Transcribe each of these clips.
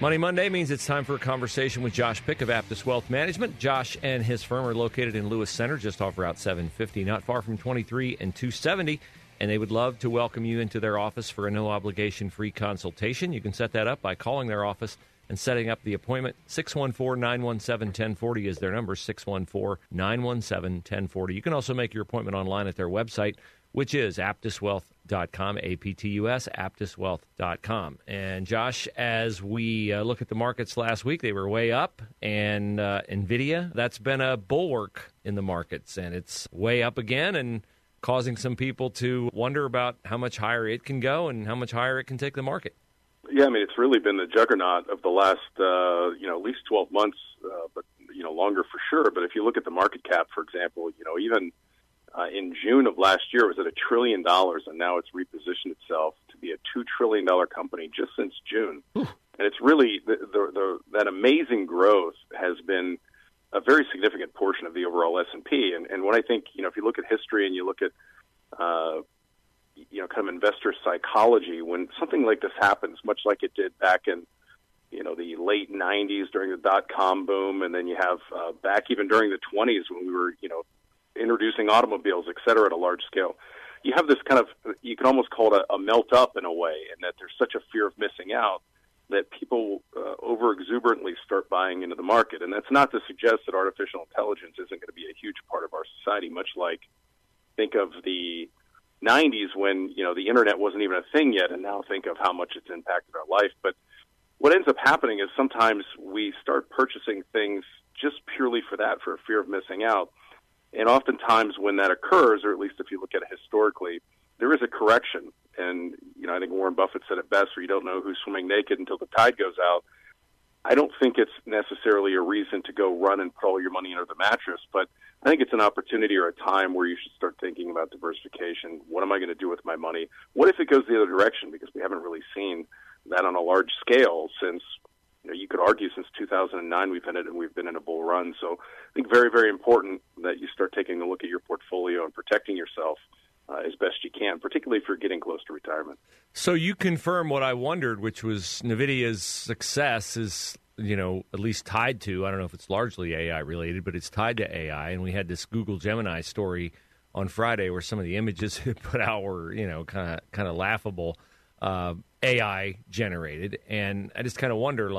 Money Monday means it's time for a conversation with Josh Pick of Aptus Wealth Management. Josh and his firm are located in Lewis Center, just off Route 750, not far from 23 and 270. And they would love to welcome you into their office for a no-obligation free consultation. You can set that up by calling their office and setting up the appointment. 614-917-1040 is their number, 614-917-1040. You can also make your appointment online at their website, which is aptuswealth.com, A-P-T-U-S, aptuswealth.com. And, Josh, as we look at the markets last week, they were way up. And NVIDIA, that's been a bulwark in the markets. And it's way up again and causing some people to wonder about how much higher it can go and how much higher it can take the market. Yeah, I mean, it's really been the juggernaut of the last, at least 12 months, but, longer for sure. But if you look at the market cap, for example, even in June of last year, it was at $1 trillion, and now it's repositioned itself to be a $2 trillion company just since June. And it's really that amazing growth has been a very significant portion of the overall S&P. And what I think, if you look at history and you look at, kind of investor psychology, when something like this happens, much like it did back in, the late 90s during the dot-com boom, and then you have back even during the 20s when we were, introducing automobiles, et cetera, at a large scale, you have this kind of, you can almost call it a melt up in a way, and that there's such a fear of missing out that people over exuberantly start buying into the market. And that's not to suggest that artificial intelligence isn't going to be a huge part of our society, much like think of the 90s when, the internet wasn't even a thing yet, and now think of how much it's impacted our life. But what ends up happening is sometimes we start purchasing things just purely for that, for a fear of missing out. And oftentimes when that occurs, or at least if you look at it historically, there is a correction. And, I think Warren Buffett said it best, where you don't know who's swimming naked until the tide goes out. I don't think it's necessarily a reason to go run and put all your money under the mattress, but I think it's an opportunity or a time where you should start thinking about diversification. What am I going to do with my money? What if it goes the other direction? Because we haven't really seen that on a large scale since, you could argue since 2009 we've been in a bull run. So I think very, very important that you start taking a look at your portfolio and protecting yourself as best you can, particularly if you're getting close to retirement. So you confirm what I wondered, which was NVIDIA's success is, at least tied to, I don't know if it's largely AI related, but it's tied to AI. And we had this Google Gemini story on Friday where some of the images it put out were, kind of laughable. AI generated, and I just kind of wonder,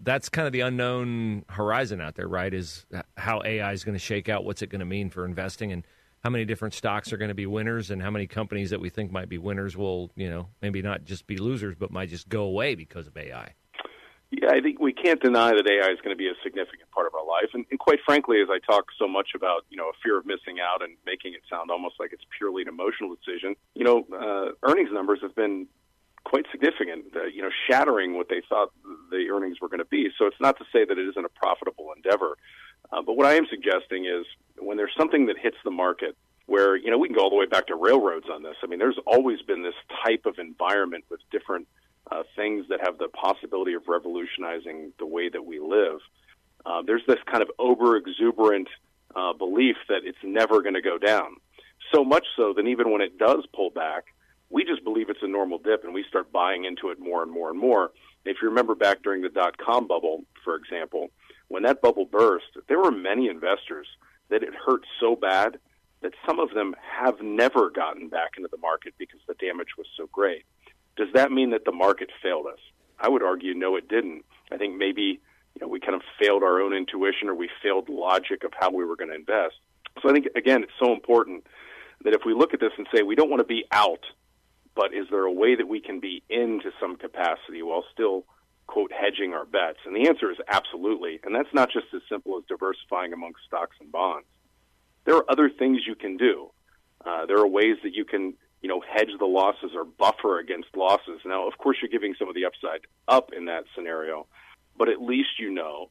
that's kind of the unknown horizon out there, right, is how AI is going to shake out, what's it going to mean for investing, and how many different stocks are going to be winners, and how many companies that we think might be winners will, maybe not just be losers, but might just go away because of AI. Yeah, I think we can't deny that AI is going to be a significant part of our life, and quite frankly, as I talk so much about, a fear of missing out and making it sound almost like it's purely an emotional decision, earnings numbers have been quite significant, shattering what they thought the earnings were going to be. So it's not to say that it isn't a profitable endeavor. But what I am suggesting is when there's something that hits the market where, we can go all the way back to railroads on this. I mean, there's always been this type of environment with different things that have the possibility of revolutionizing the way that we live. There's this kind of over-exuberant belief that it's never going to go down. So much so that even when it does pull back, we just believe it's a normal dip, and we start buying into it more and more and more. If you remember back during the dot-com bubble, for example, when that bubble burst, there were many investors that it hurt so bad that some of them have never gotten back into the market because the damage was so great. Does that mean that the market failed us? I would argue no, it didn't. I think maybe we kind of failed our own intuition, or we failed logic of how we were going to invest. So I think, again, it's so important that if we look at this and say we don't want to be out, but is there a way that we can be into some capacity while still, quote, hedging our bets? And the answer is absolutely. And that's not just as simple as diversifying amongst stocks and bonds. There are other things you can do. There are ways that you can you know, hedge the losses or buffer against losses. Now, of course, you're giving some of the upside up in that scenario, but at least you know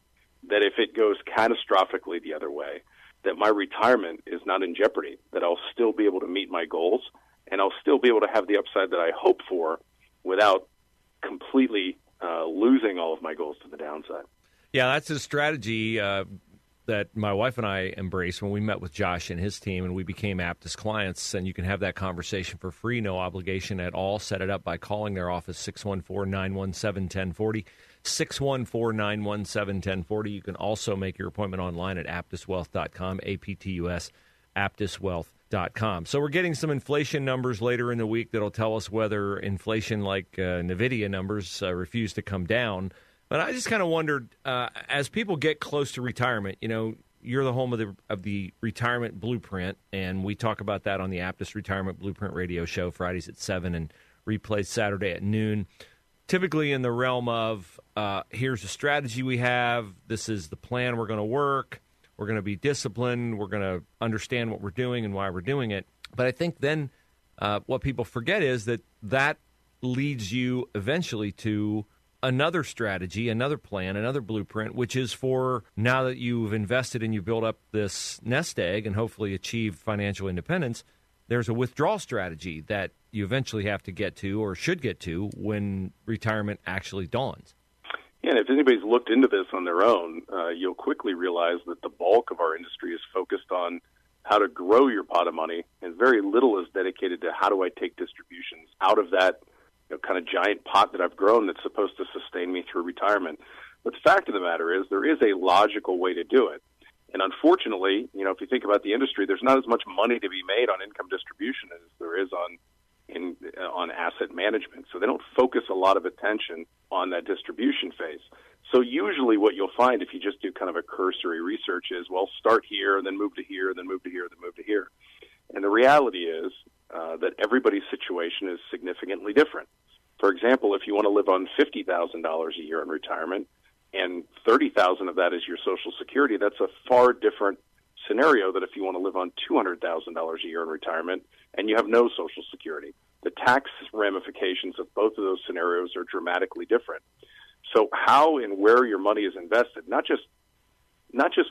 that if it goes catastrophically the other way, that my retirement is not in jeopardy, that I'll still be able to meet my goals, and I'll still be able to have the upside that I hope for without completely losing all of my goals to the downside. Yeah, that's a strategy that my wife and I embraced when we met with Josh and his team, and we became Aptus clients. And you can have that conversation for free, no obligation at all. Set it up by calling their office, 614-917-1040, 614-917-1040. You can also make your appointment online at aptuswealth.com, A-P-T-U-S, aptuswealth.com. So we're getting some inflation numbers later in the week that'll tell us whether inflation, like NVIDIA numbers, refuse to come down. But I just kind of wondered, as people get close to retirement, you know, you're the home of the retirement blueprint, and we talk about that on the Aptus Retirement Blueprint Radio Show, Fridays at 7 and replayed Saturday at noon. Typically in the realm of, here's the strategy we have, this is the plan we're going to work, we're going to be disciplined, we're going to understand what we're doing and why we're doing it. But I think then what people forget is that leads you eventually to another strategy, another plan, another blueprint, which is for now that you've invested and you build up this nest egg and hopefully achieve financial independence, there's a withdrawal strategy that you eventually have to get to or should get to when retirement actually dawns. Yeah, and if anybody's looked into this on their own, you'll quickly realize that the bulk of our industry is focused on how to grow your pot of money, and very little is dedicated to how do I take distributions out of that kind of giant pot that I've grown that's supposed to sustain me through retirement. But the fact of the matter is there is a logical way to do it. And unfortunately, you know, if you think about the industry, there's not as much money to be made on income distribution as there is on asset management. So they don't focus a lot of attention on that distribution phase. So usually what you'll find if you just do kind of a cursory research is, well, start here and then move to here and then move to here and then move to here. And the reality is that everybody's situation is significantly different. For example, if you want to live on $50,000 a year in retirement and $30,000 of that is your Social Security, that's a far different scenario than if you want to live on $200,000 a year in retirement and you have no Social Security. The tax ramifications of both of those scenarios are dramatically different. So how and where your money is invested, not just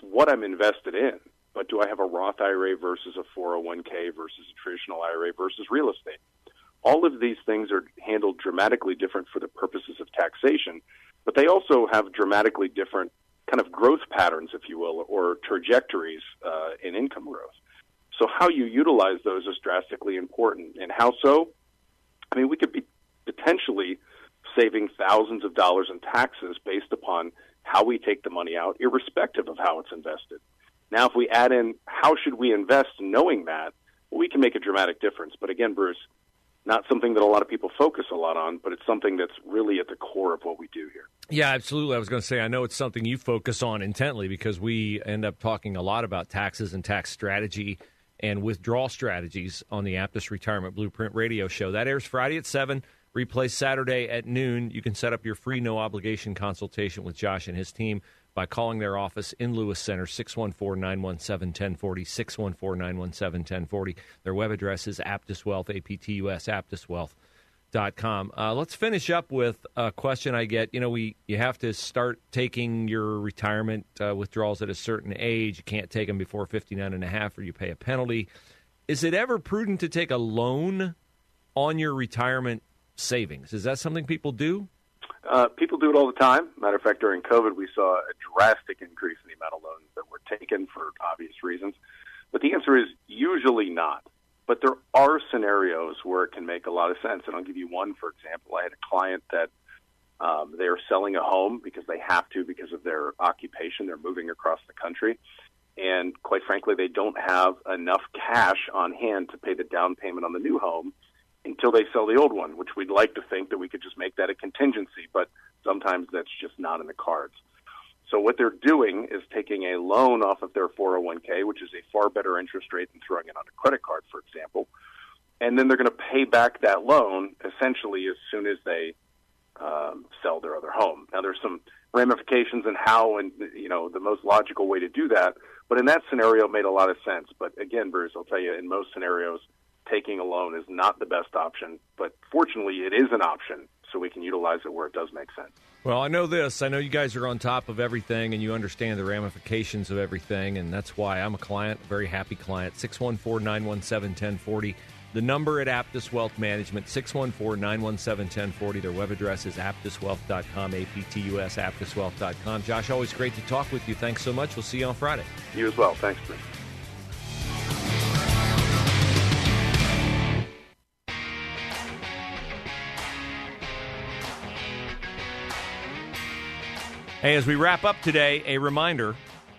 what I'm invested in, but do I have a Roth IRA versus a 401k versus a traditional IRA versus real estate? All of these things are handled dramatically different for the purposes of taxation, but they also have dramatically different kind of growth patterns, if you will, or trajectories in income growth. So how you utilize those is drastically important. And how so? I mean, we could be potentially saving thousands of dollars in taxes based upon how we take the money out, irrespective of how it's invested. Now, if we add in how should we invest knowing that, well, we can make a dramatic difference. But again, Bruce, not something that a lot of people focus a lot on, but it's something that's really at the core of what we do here. Yeah, absolutely. I was going to say, I know it's something you focus on intently because we end up talking a lot about taxes and tax strategy and withdrawal strategies on the Aptus Retirement Blueprint Radio Show. That airs Friday at 7, replays Saturday at noon. You can set up your free no-obligation consultation with Josh and his team by calling their office in Lewis Center, 614-917-1040, 614-917-1040. Their web address is Aptus Wealth, A-P-T-U-S, aptuswealth.com. Let's finish up with a question I get. You know, you have to start taking your retirement withdrawals at a certain age. You can't take them before 59 and a half or you pay a penalty. Is it ever prudent to take a loan on your retirement savings? Is that something people do? People do it all the time. Matter of fact, during COVID, we saw a drastic increase in the amount of loans that were taken for obvious reasons. But the answer is usually not. But there are scenarios where it can make a lot of sense. And I'll give you one, for example. I had a client that they are selling a home because they have to because of their occupation. They're moving across the country. And quite frankly, they don't have enough cash on hand to pay the down payment on the new home until they sell the old one, which we'd like to think that we could just make that a contingency, but sometimes that's just not in the cards. So what they're doing is taking a loan off of their 401k, which is a far better interest rate than throwing it on a credit card, for example, and then they're going to pay back that loan essentially as soon as they sell their other home. Now, there's some ramifications in how and, you know, the most logical way to do that, but in that scenario it made a lot of sense. But again, Bruce, I'll tell you, in most scenarios, taking a loan is not the best option, but fortunately it is an option, so we can utilize it where it does make sense. Well, I know this. I know you guys are on top of everything, and you understand the ramifications of everything, and that's why I'm a client, a very happy client. 614-917-1040. The number at Aptus Wealth Management, 614-917-1040. Their web address is aptuswealth.com, A-P-T-U-S, aptuswealth.com. Josh, always great to talk with you. Thanks so much. We'll see you on Friday. You as well. Thanks, Bruce. Hey, as we wrap up today, a reminder,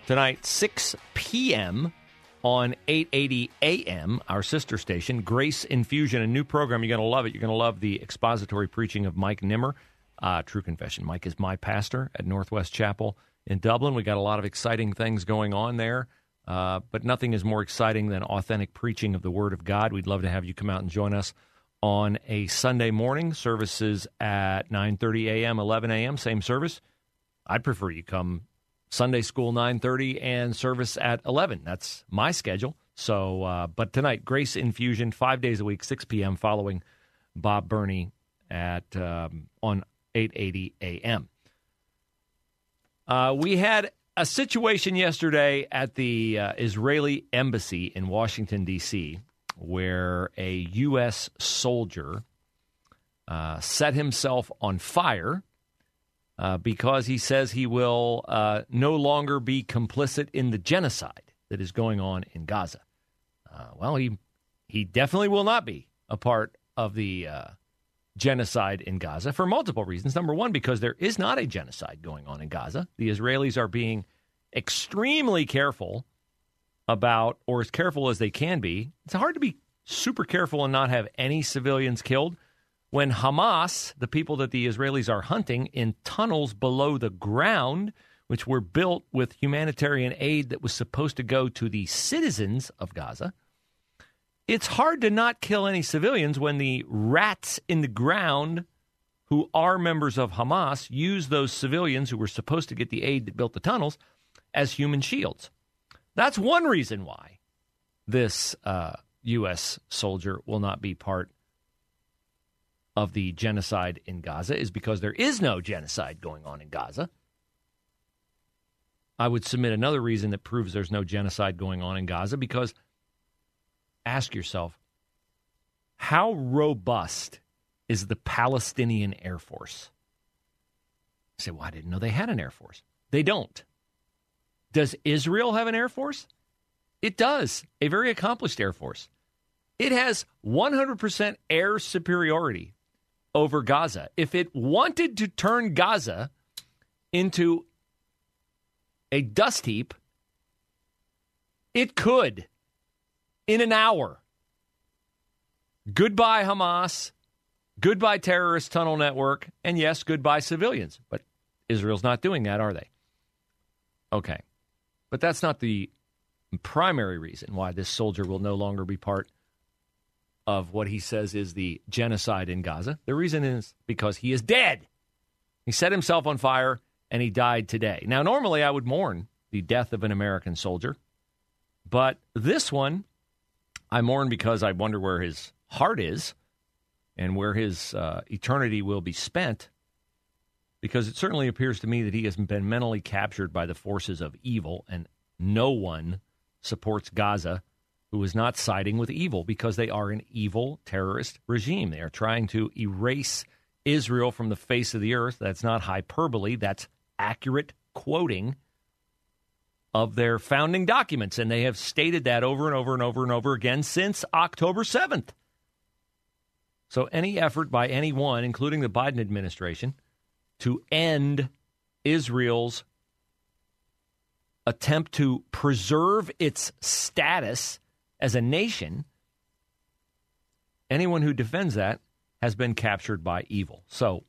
tonight, 6 p.m. on 880 a.m., our sister station, Grace Infusion, a new program. You're going to love it. You're going to love the expository preaching of Mike Nimmer. True confession, Mike is my pastor at Northwest Chapel in Dublin. We got a lot of exciting things going on there, but nothing is more exciting than authentic preaching of the Word of God. We'd love to have you come out and join us on a Sunday morning. Services at 9:30 a.m., 11 a.m., same service. I'd prefer you come Sunday school 9:30 and service at 11. That's my schedule. So, but tonight, Grace Infusion, 5 days a week, 6 p.m. following Bob Burney at on 8:80 a.m. We had a situation yesterday at the Israeli embassy in Washington, D.C., where a U.S. soldier set himself on fire. Because he says he will no longer be complicit in the genocide that is going on in Gaza. Well, he definitely will not be a part of the genocide in Gaza for multiple reasons. Number one, because there is not a genocide going on in Gaza. The Israelis are being extremely careful about, or as careful as they can be. It's hard to be super careful and not have any civilians killed. When Hamas, the people that the Israelis are hunting in tunnels below the ground, which were built with humanitarian aid that was supposed to go to the citizens of Gaza, it's hard to not kill any civilians when the rats in the ground who are members of Hamas use those civilians who were supposed to get the aid that built the tunnels as human shields. That's one reason why this U.S. soldier will not be part of the genocide in Gaza, is because there is no genocide going on in Gaza. I would submit another reason that proves there's no genocide going on in Gaza, because ask yourself, how robust is the Palestinian Air Force? You say, well, I didn't know they had an Air Force. They don't. Does Israel have an Air Force? It does. A very accomplished Air Force. It has 100% air superiority over Gaza. If it wanted to turn Gaza into a dust heap, it could in an hour. Goodbye, Hamas. Goodbye, terrorist tunnel network. And yes, goodbye, civilians. But Israel's not doing that, are they? Okay. But that's not the primary reason why this soldier will no longer be part of what he says is the genocide in Gaza. The reason is because he is dead. He set himself on fire, and he died today. Now, normally I would mourn the death of an American soldier, but this one I mourn because I wonder where his heart is and where his eternity will be spent, because it certainly appears to me that he has been mentally captured by the forces of evil, and no one supports Gaza who is not siding with evil, because they are an evil terrorist regime. They are trying to erase Israel from the face of the earth. That's not hyperbole. That's accurate quoting of their founding documents. And they have stated that over and over and over and over again since October 7th. So any effort by anyone, including the Biden administration, to end Israel's attempt to preserve its status as a nation, anyone who defends that has been captured by evil. So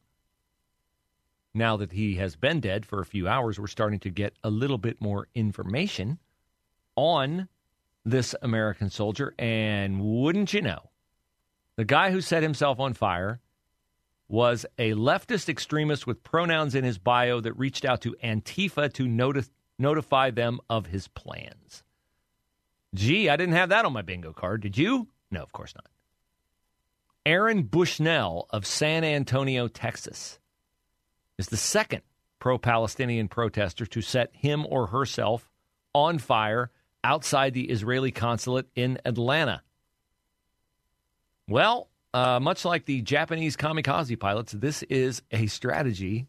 now that he has been dead for a few hours, we're starting to get a little bit more information on this American soldier. And wouldn't you know, the guy who set himself on fire was a leftist extremist with pronouns in his bio that reached out to Antifa to notify them of his plans. Gee, I didn't have that on my bingo card. Did you? No, of course not. Aaron Bushnell of San Antonio, Texas, is the second pro-Palestinian protester to set him or herself on fire outside the Israeli consulate in Atlanta. Well, much like the Japanese kamikaze pilots, this is a strategy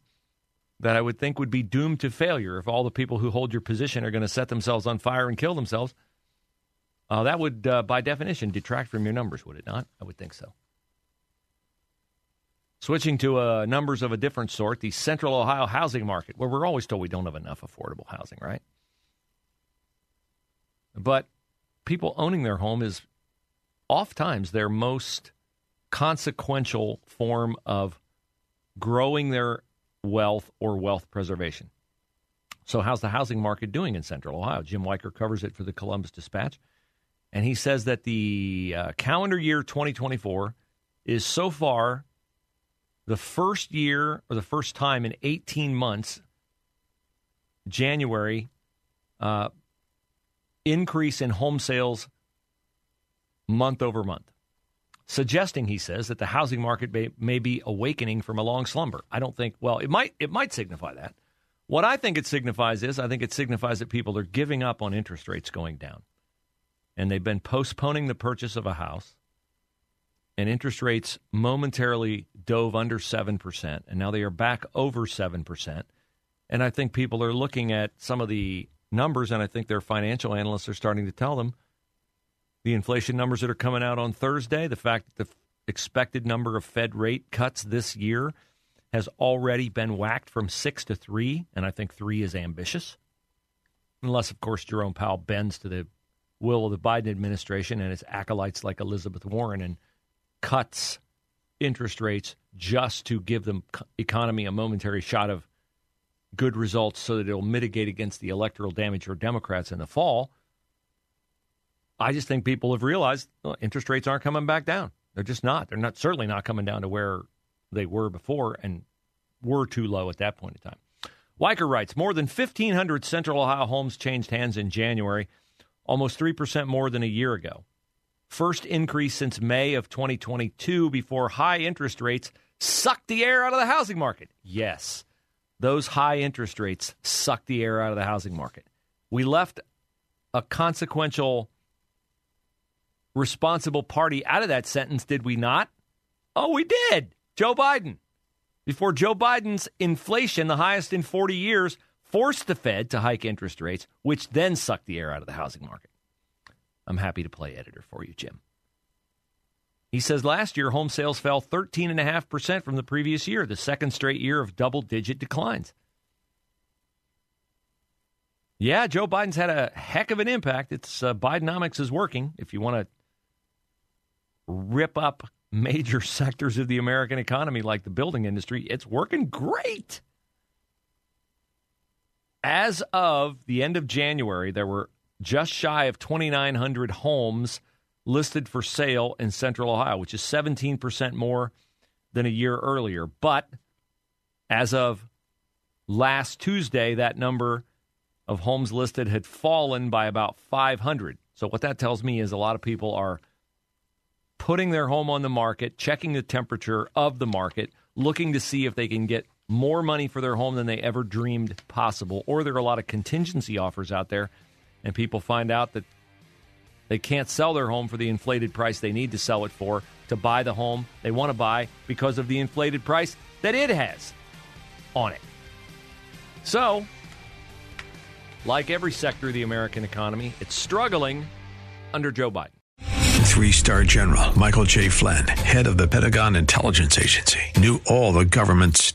that I would think would be doomed to failure if all the people who hold your position are going to set themselves on fire and kill themselves. That would, by definition, detract from your numbers, would it not? I would think so. Switching to numbers of a different sort, the Central Ohio housing market, where we're always told we don't have enough affordable housing, right? But people owning their home is oftentimes their most consequential form of growing their wealth or wealth preservation. So how's the housing market doing in Central Ohio? Jim Weicker covers it for the Columbus Dispatch, and he says that the calendar year 2024 is so far the first year or the first time in 18 months, January, increase in home sales month over month, suggesting, he says, that the housing market may be awakening from a long slumber. I don't think, well, it might signify that. What I think it signifies is, I think it signifies that people are giving up on interest rates going down. And they've been postponing the purchase of a house. And interest rates momentarily dove under 7%. And now they are back over 7%. And I think people are looking at some of the numbers, and I think their financial analysts are starting to tell them the inflation numbers that are coming out on Thursday, the fact that the expected number of Fed rate cuts this year has already been whacked from 6 to 3, and I think 3 is ambitious. Unless, of course, Jerome Powell bends to the will of the Biden administration and its acolytes like Elizabeth Warren and cuts interest rates just to give the economy a momentary shot of good results so that it'll mitigate against the electoral damage for Democrats in the fall. I just think people have realized interest rates aren't coming back down. They're just not. They're not certainly not coming down to where they were before and were too low at that point in time. Weicker writes, more than 1,500 Central Ohio homes changed hands in January, almost 3% more than a year ago. First increase since May of 2022 before high interest rates sucked the air out of the housing market. Yes, those high interest rates sucked the air out of the housing market. We left a consequential responsible party out of that sentence, did we not? Oh, we did. Joe Biden. Before Joe Biden's inflation, the highest in 40 years, forced the Fed to hike interest rates, which then sucked the air out of the housing market. I'm happy to play editor for you, Jim. He says last year, home sales fell 13.5% from the previous year, the second straight year of double-digit declines. Yeah, Joe Biden's had a heck of an impact. It's Bidenomics is working. If you want to rip up major sectors of the American economy like the building industry, it's working great. As of the end of January, there were just shy of 2,900 homes listed for sale in Central Ohio, which is 17% more than a year earlier. But as of last Tuesday, that number of homes listed had fallen by about 500. So what that tells me is a lot of people are putting their home on the market, checking the temperature of the market, looking to see if they can get more money for their home than they ever dreamed possible. Or there are a lot of contingency offers out there, and people find out that they can't sell their home for the inflated price they need to sell it for to buy the home they want to buy because of the inflated price that it has on it. So, like every sector of the American economy, it's struggling under Joe Biden. Three-star General Michael J. Flynn, head of the Pentagon Intelligence Agency, knew all the government's